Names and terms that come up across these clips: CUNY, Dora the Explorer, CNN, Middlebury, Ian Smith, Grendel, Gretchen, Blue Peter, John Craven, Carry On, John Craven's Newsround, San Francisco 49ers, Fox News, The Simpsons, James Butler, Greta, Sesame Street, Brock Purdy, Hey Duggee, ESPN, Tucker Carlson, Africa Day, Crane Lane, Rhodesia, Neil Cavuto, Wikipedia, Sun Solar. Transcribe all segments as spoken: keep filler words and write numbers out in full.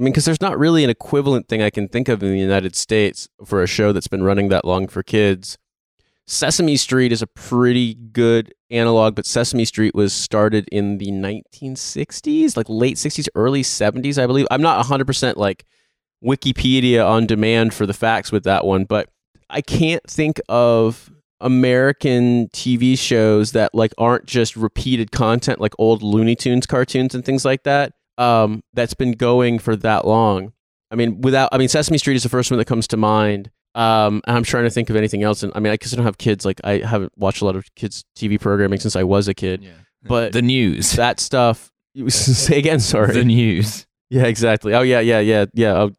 I mean, because there's not really an equivalent thing I can think of in the United States for a show that's been running that long for kids. Sesame Street is a pretty good analog, but Sesame Street was started in the nineteen sixties, like late sixties, early seventies, I believe. I'm not one hundred percent like Wikipedia on demand for the facts with that one, but I can't think of American T V shows that like aren't just repeated content, like old Looney Tunes cartoons and things like that, um, that's been going for that long. I mean, without, I mean, Sesame Street is the first one that comes to mind. Um, and I'm trying to think of anything else. And I mean, I guess I don't have kids. Like I haven't watched a lot of kids' T V programming since I was a kid. Yeah. But the news, that stuff. Say again, sorry. The news. Yeah, exactly. Oh, yeah, yeah, yeah, yeah. I'll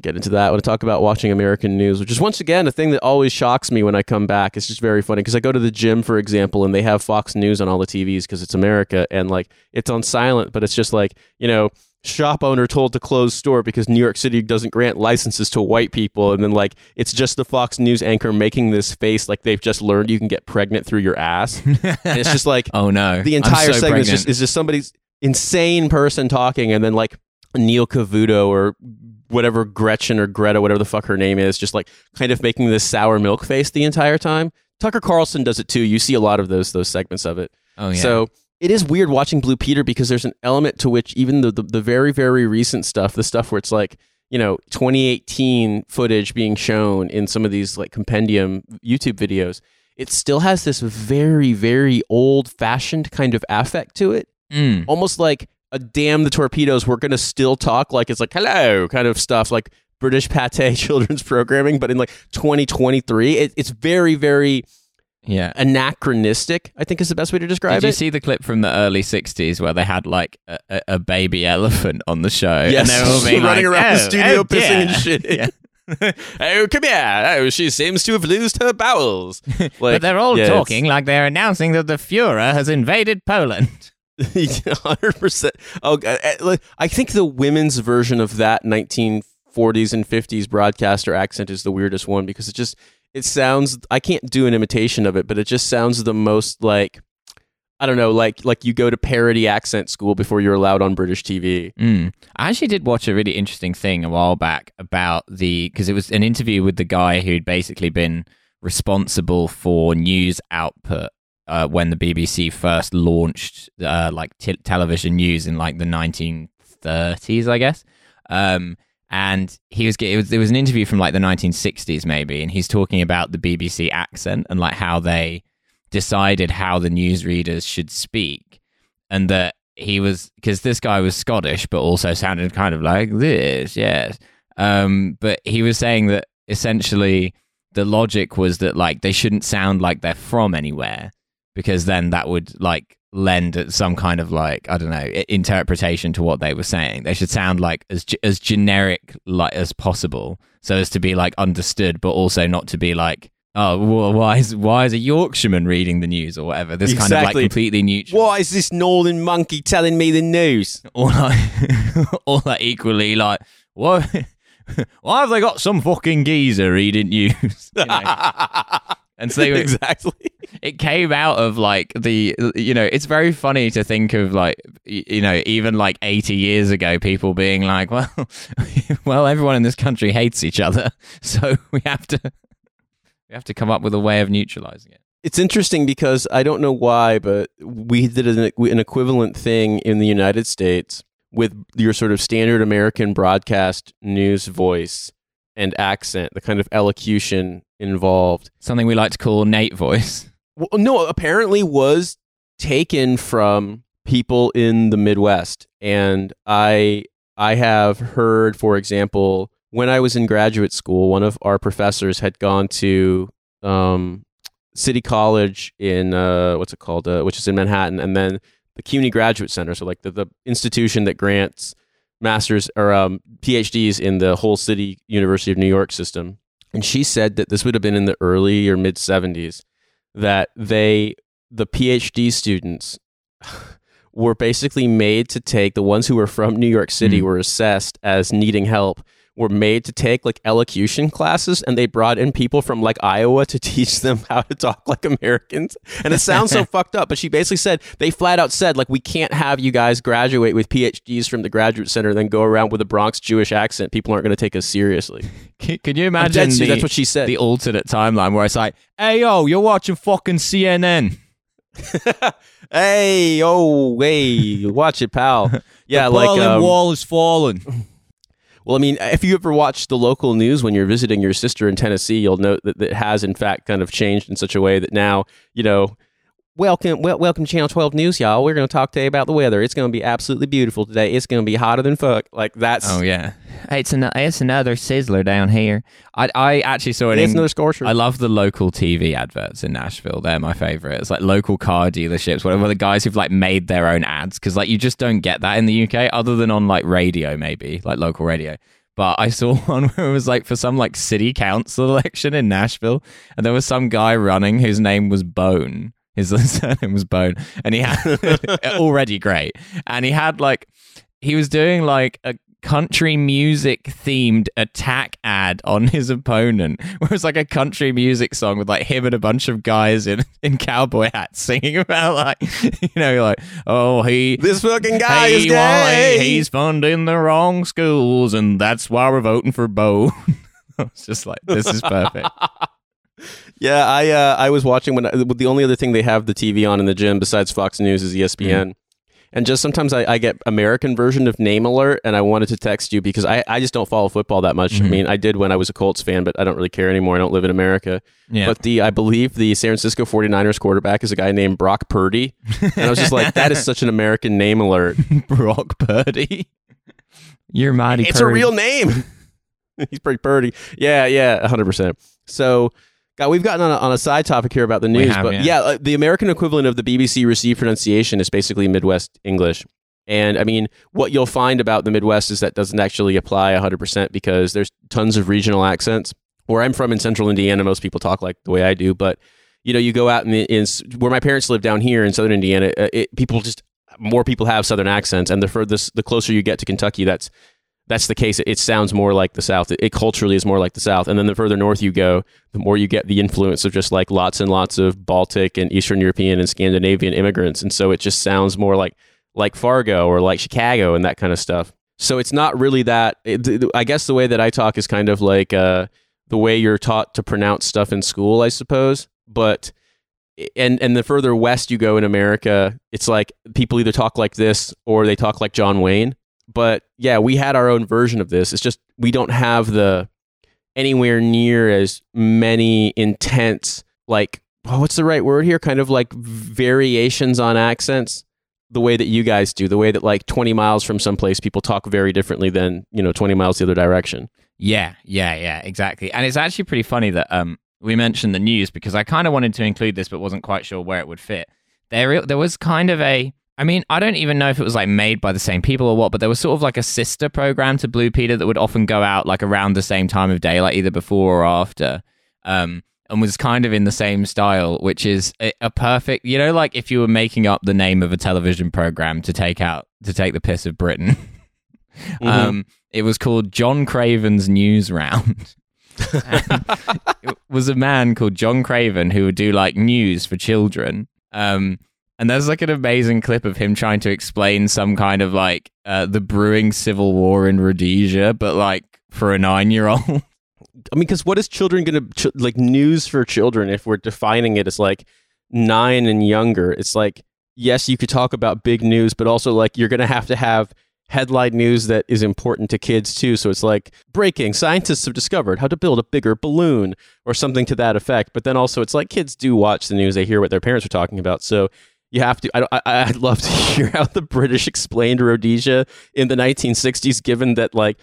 get into that when I talk about watching American news, which is once again a thing that always shocks me when I come back. It's just very funny because I go to the gym, for example, and they have Fox News on all the T Vs because it's America, and like it's on silent, but it's just like, you know, shop owner told to close store because New York City doesn't grant licenses to white people, and then like it's just the Fox News anchor making this face like they've just learned you can get pregnant through your ass. And it's just like, oh no, the entire so segment is just, is just somebody's insane person talking, and then like Neil Cavuto or whatever, Gretchen or Greta, whatever the fuck her name is, just like kind of making this sour milk face the entire time. Tucker Carlson does it too. You see a lot of those those segments of it. Oh yeah. So it is weird watching Blue Peter because there's an element to which even the, the the very, very recent stuff, the stuff where it's like, you know, twenty eighteen footage being shown in some of these like compendium YouTube videos, it still has this very, very old fashioned kind of affect to it. Mm. Almost like a damn the torpedoes, we're going to still talk like it's like, hello, kind of stuff, like British pate children's programming. But in like twenty twenty-three, it, it's very, very... yeah, anachronistic, I think is the best way to describe it. Did you it? see the clip from the early sixties where they had like a, a baby elephant on the show? Yes, and they were all being running like, around oh, the studio oh, pissing yeah. and shit. Yeah. Oh, come here. Oh, she seems to have lost her bowels. Like, but they're all yeah, talking it's... like they're announcing that the Fuhrer has invaded Poland. one hundred percent. Oh, God. I think the women's version of that nineteen forties and fifties broadcaster accent is the weirdest one because it just... it sounds, I can't do an imitation of it, but it just sounds the most like, I don't know, like like you go to parody accent school before you're allowed on British T V. Mm. I actually did watch a really interesting thing a while back about the, because it was an interview with the guy who'd basically been responsible for news output uh, when the B B C first launched uh, like t- television news in like the nineteen thirties, I guess. Um And he was getting, it was, it was an interview from like the nineteen sixties maybe, and he's talking about the B B C accent and like how they decided how the newsreaders should speak, and that he was, because this guy was Scottish but also sounded kind of like this, yes. Um, but he was saying that essentially the logic was that like they shouldn't sound like they're from anywhere, because then that would like lend some kind of like, I don't know, interpretation to what they were saying. They should sound like as as generic like as possible, so as to be like understood, but also not to be like, oh, well, why is why is a Yorkshireman reading the news or whatever? This exactly. kind of like completely neutral. Why is this northern monkey telling me the news? Or like, or like equally like, what? Why have they got some fucking geezer reading news? You know? And so exactly, it came out of like the, you know, it's very funny to think of like, you know, even like eighty years ago, people being like, well, well, everyone in this country hates each other, so we have to, we have to come up with a way of neutralizing it. It's interesting because I don't know why, but we did an, an equivalent thing in the United States with your sort of standard American broadcast news voice and accent, the kind of elocution involved. Something we like to call Nate voice. Well, no, apparently was taken from people in the Midwest. And I I have heard, for example, when I was in graduate school, one of our professors had gone to um, City College in, uh, what's it called, uh, which is in Manhattan, and then the C U N Y Graduate Center, so like the, the institution that grants masters or um, PhDs in the whole city University of New York system. And she said that this would have been in the early or mid seventies, that they, the PhD students were basically made to take, the ones who were from New York City mm. were assessed as needing help, were made to take like elocution classes, and they brought in people from like Iowa to teach them how to talk like Americans. And it sounds so fucked up, but she basically said, they flat out said, like, we can't have you guys graduate with P H Ds from the Graduate Center and then go around with a Bronx Jewish accent. People aren't going to take us seriously. Can, can you imagine the, that's what she said. The alternate timeline where it's like, hey, yo, you're watching fucking C N N. Hey, oh, hey, watch it, pal. Yeah, the Berlin like um, wall is falling. Well, I mean, if you ever watch the local news when you're visiting your sister in Tennessee, you'll note that it has, in fact, kind of changed in such a way that now, you know, welcome, wel- welcome to Channel twelve News, y'all. We're going to talk today about the weather. It's going to be absolutely beautiful today. It's going to be hotter than fuck. Like, that's... Oh, yeah. It's, an- it's another sizzler down here. I I actually saw it, it in... It's another scorcher. I love the local T V adverts in Nashville. They're my favorite. It's like local car dealerships, whatever, the guys who've, like, made their own ads, because, like, you just don't get that in the U K, other than on, like, radio, maybe, like, local radio. But I saw one where it was like for some like city council election in Nashville, and there was some guy running whose name was Bone. His surname was Bone, and he had already great. And he had like he was doing like a country music themed attack ad on his opponent, where it was like a country music song with like him and a bunch of guys in, in cowboy hats singing about like, you know, like, oh, he this fucking guy is gay. He's funding the wrong schools, and that's why we're voting for Bo. It's just like, this is perfect. Yeah, I uh, I was watching when I, the only other thing they have the T V on in the gym besides Fox News is E S P N. Mm. And just sometimes I, I get American version of Name Alert, and I wanted to text you because I, I just don't follow football that much. Mm-hmm. I mean, I did when I was a Colts fan, but I don't really care anymore. I don't live in America. Yeah. But the I believe the San Francisco forty-niners quarterback is a guy named Brock Purdy. And I was just like, that is such an American name alert. Brock Purdy? You're mighty Purdy. It's a real name. He's pretty Purdy. Yeah, yeah, one hundred percent. So... Uh, we've gotten on a, on a side topic here about the news, have, but yeah, yeah uh, the American equivalent of the B B C received pronunciation is basically Midwest English. And I mean, what you'll find about the Midwest is that doesn't actually apply one hundred percent because there's tons of regional accents. Where I'm from in central Indiana, most people talk like the way I do, but you know, you go out in, the, in where my parents live down here in southern Indiana, uh, it, people just, more people have southern accents, and the furthest, the closer you get to Kentucky, that's That's the case. It, it sounds more like the South. It, it culturally is more like the South. And then the further north you go, the more you get the influence of just like lots and lots of Baltic and Eastern European and Scandinavian immigrants. And so it just sounds more like like Fargo or like Chicago and that kind of stuff. So it's not really that. It, I guess the way that I talk is kind of like uh, the way you're taught to pronounce stuff in school, I suppose. But and and the further west you go in America, it's like people either talk like this or they talk like John Wayne. But yeah, we had our own version of this. It's just we don't have the anywhere near as many intense, like, oh, what's the right word here? Kind of like variations on accents the way that you guys do, the way that like twenty miles from someplace people talk very differently than, you know, twenty miles the other direction. Yeah, yeah, yeah, exactly. And it's actually pretty funny that um, we mentioned the news because I kind of wanted to include this, but wasn't quite sure where it would fit. There, there was kind of a... I mean, I don't even know if it was like made by the same people or what, but there was sort of like a sister program to Blue Peter that would often go out like around the same time of day, like either before or after, um, and was kind of in the same style, which is a, a perfect, you know, like if you were making up the name of a television program to take out, to take the piss of Britain. Mm-hmm. um, it was called John Craven's Newsround. It was a man called John Craven who would do like news for children. Um And there's like an amazing clip of him trying to explain some kind of like uh, the brewing civil war in Rhodesia, but like for a nine-year-old. I mean, because what is children going to ch- like news for children if we're defining it as like nine and younger? It's like, yes, you could talk about big news, but also like you're going to have to have headline news that is important to kids too. So it's like breaking scientists have discovered how to build a bigger balloon or something to that effect. But then also it's like kids do watch the news. They hear what their parents are talking about. So you have to, I, I, I'd love to hear how the British explained Rhodesia in the nineteen sixties, given that like,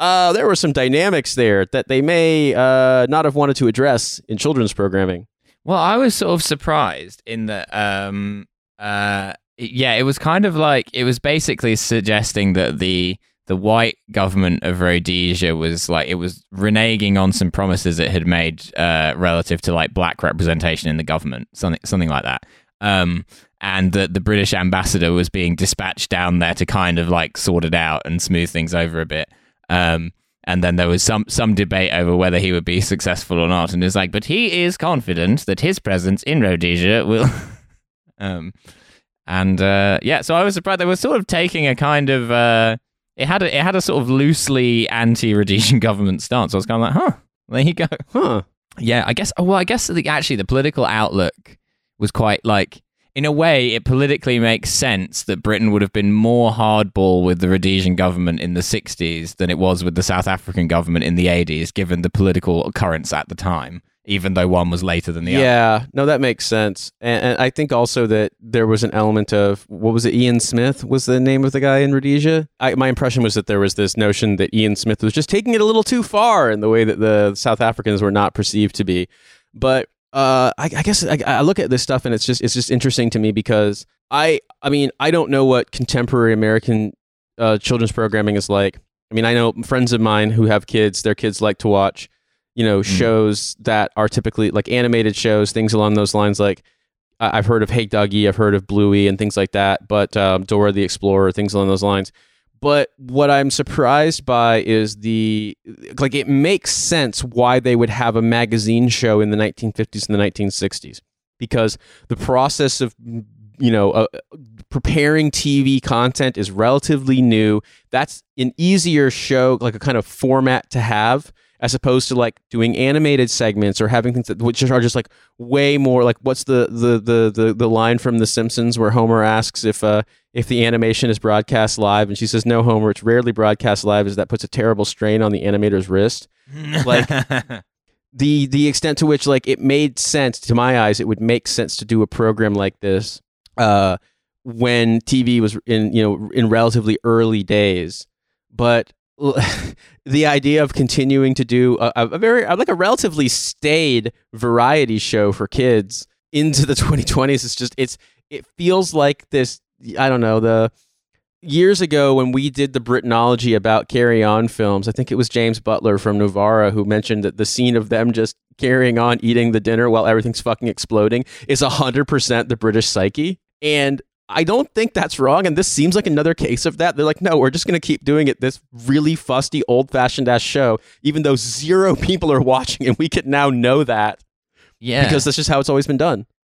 uh, there were some dynamics there that they may uh, not have wanted to address in children's programming. Well, I was sort of surprised in that, um, uh, yeah, it was kind of like, it was basically suggesting that the the white government of Rhodesia was like, it was reneging on some promises it had made uh, relative to like black representation in the government, something something like that. Um, and that the British ambassador was being dispatched down there to kind of like sort it out and smooth things over a bit. Um, And then there was some some debate over whether he would be successful or not. And it's like, but he is confident that his presence in Rhodesia will... um, and uh, yeah, so I was surprised they were sort of taking a kind of... Uh, it had a, it had a sort of loosely anti-Rhodesian government stance. I was kind of like, huh, there you go. Huh. Yeah, I guess... Well, I guess the, actually the political outlook was quite like... In a way, it politically makes sense that Britain would have been more hardball with the Rhodesian government in the sixties than it was with the South African government in the eighties, given the political currents at the time, even though one was later than the yeah, other. Yeah, no, that makes sense. And, and I think also that there was an element of, what was it, Ian Smith was the name of the guy in Rhodesia? I, my impression was that there was this notion that Ian Smith was just taking it a little too far in the way that the South Africans were not perceived to be. But... Uh, I, I guess I, I look at this stuff and it's just it's just interesting to me because I I mean I don't know what contemporary American uh, children's programming is like. I mean, I know friends of mine who have kids, their kids like to watch, you know, shows mm. that are typically like animated shows, things along those lines. Like I, I've heard of Hey Duggee, I've heard of Bluey and things like that, but um, Dora the Explorer, things along those lines. But what I'm surprised by is the, like, it makes sense why they would have a magazine show in the nineteen fifties and the nineteen sixties, because the process of, you know, uh, preparing T V content is relatively new. That's an easier show, like a kind of format to have, as opposed to like doing animated segments or having things that, which are just like way more like, what's the, the, the, the, the line from The Simpsons where Homer asks if, uh, if the animation is broadcast live, and she says, no, Homer, it's rarely broadcast live, as that puts a terrible strain on the animator's wrist. Like the the extent to which, like, it made sense, to my eyes, it would make sense to do a program like this uh, when T V was in, you know, in relatively early days. But the idea of continuing to do a, a very, like a relatively staid variety show for kids into the twenty twenties, it's just, it's, it feels like this, I don't know, the years ago when we did the Britonology about Carry On films, I think it was James Butler from Novara who mentioned that the scene of them just carrying on eating the dinner while everything's fucking exploding is one hundred percent the British psyche. And I don't think that's wrong. And this seems like another case of that. They're like, no, we're just going to keep doing it. This really fusty, old fashioned ass show, even though zero people are watching, and we could now know that. Yeah, because that's just how it's always been done.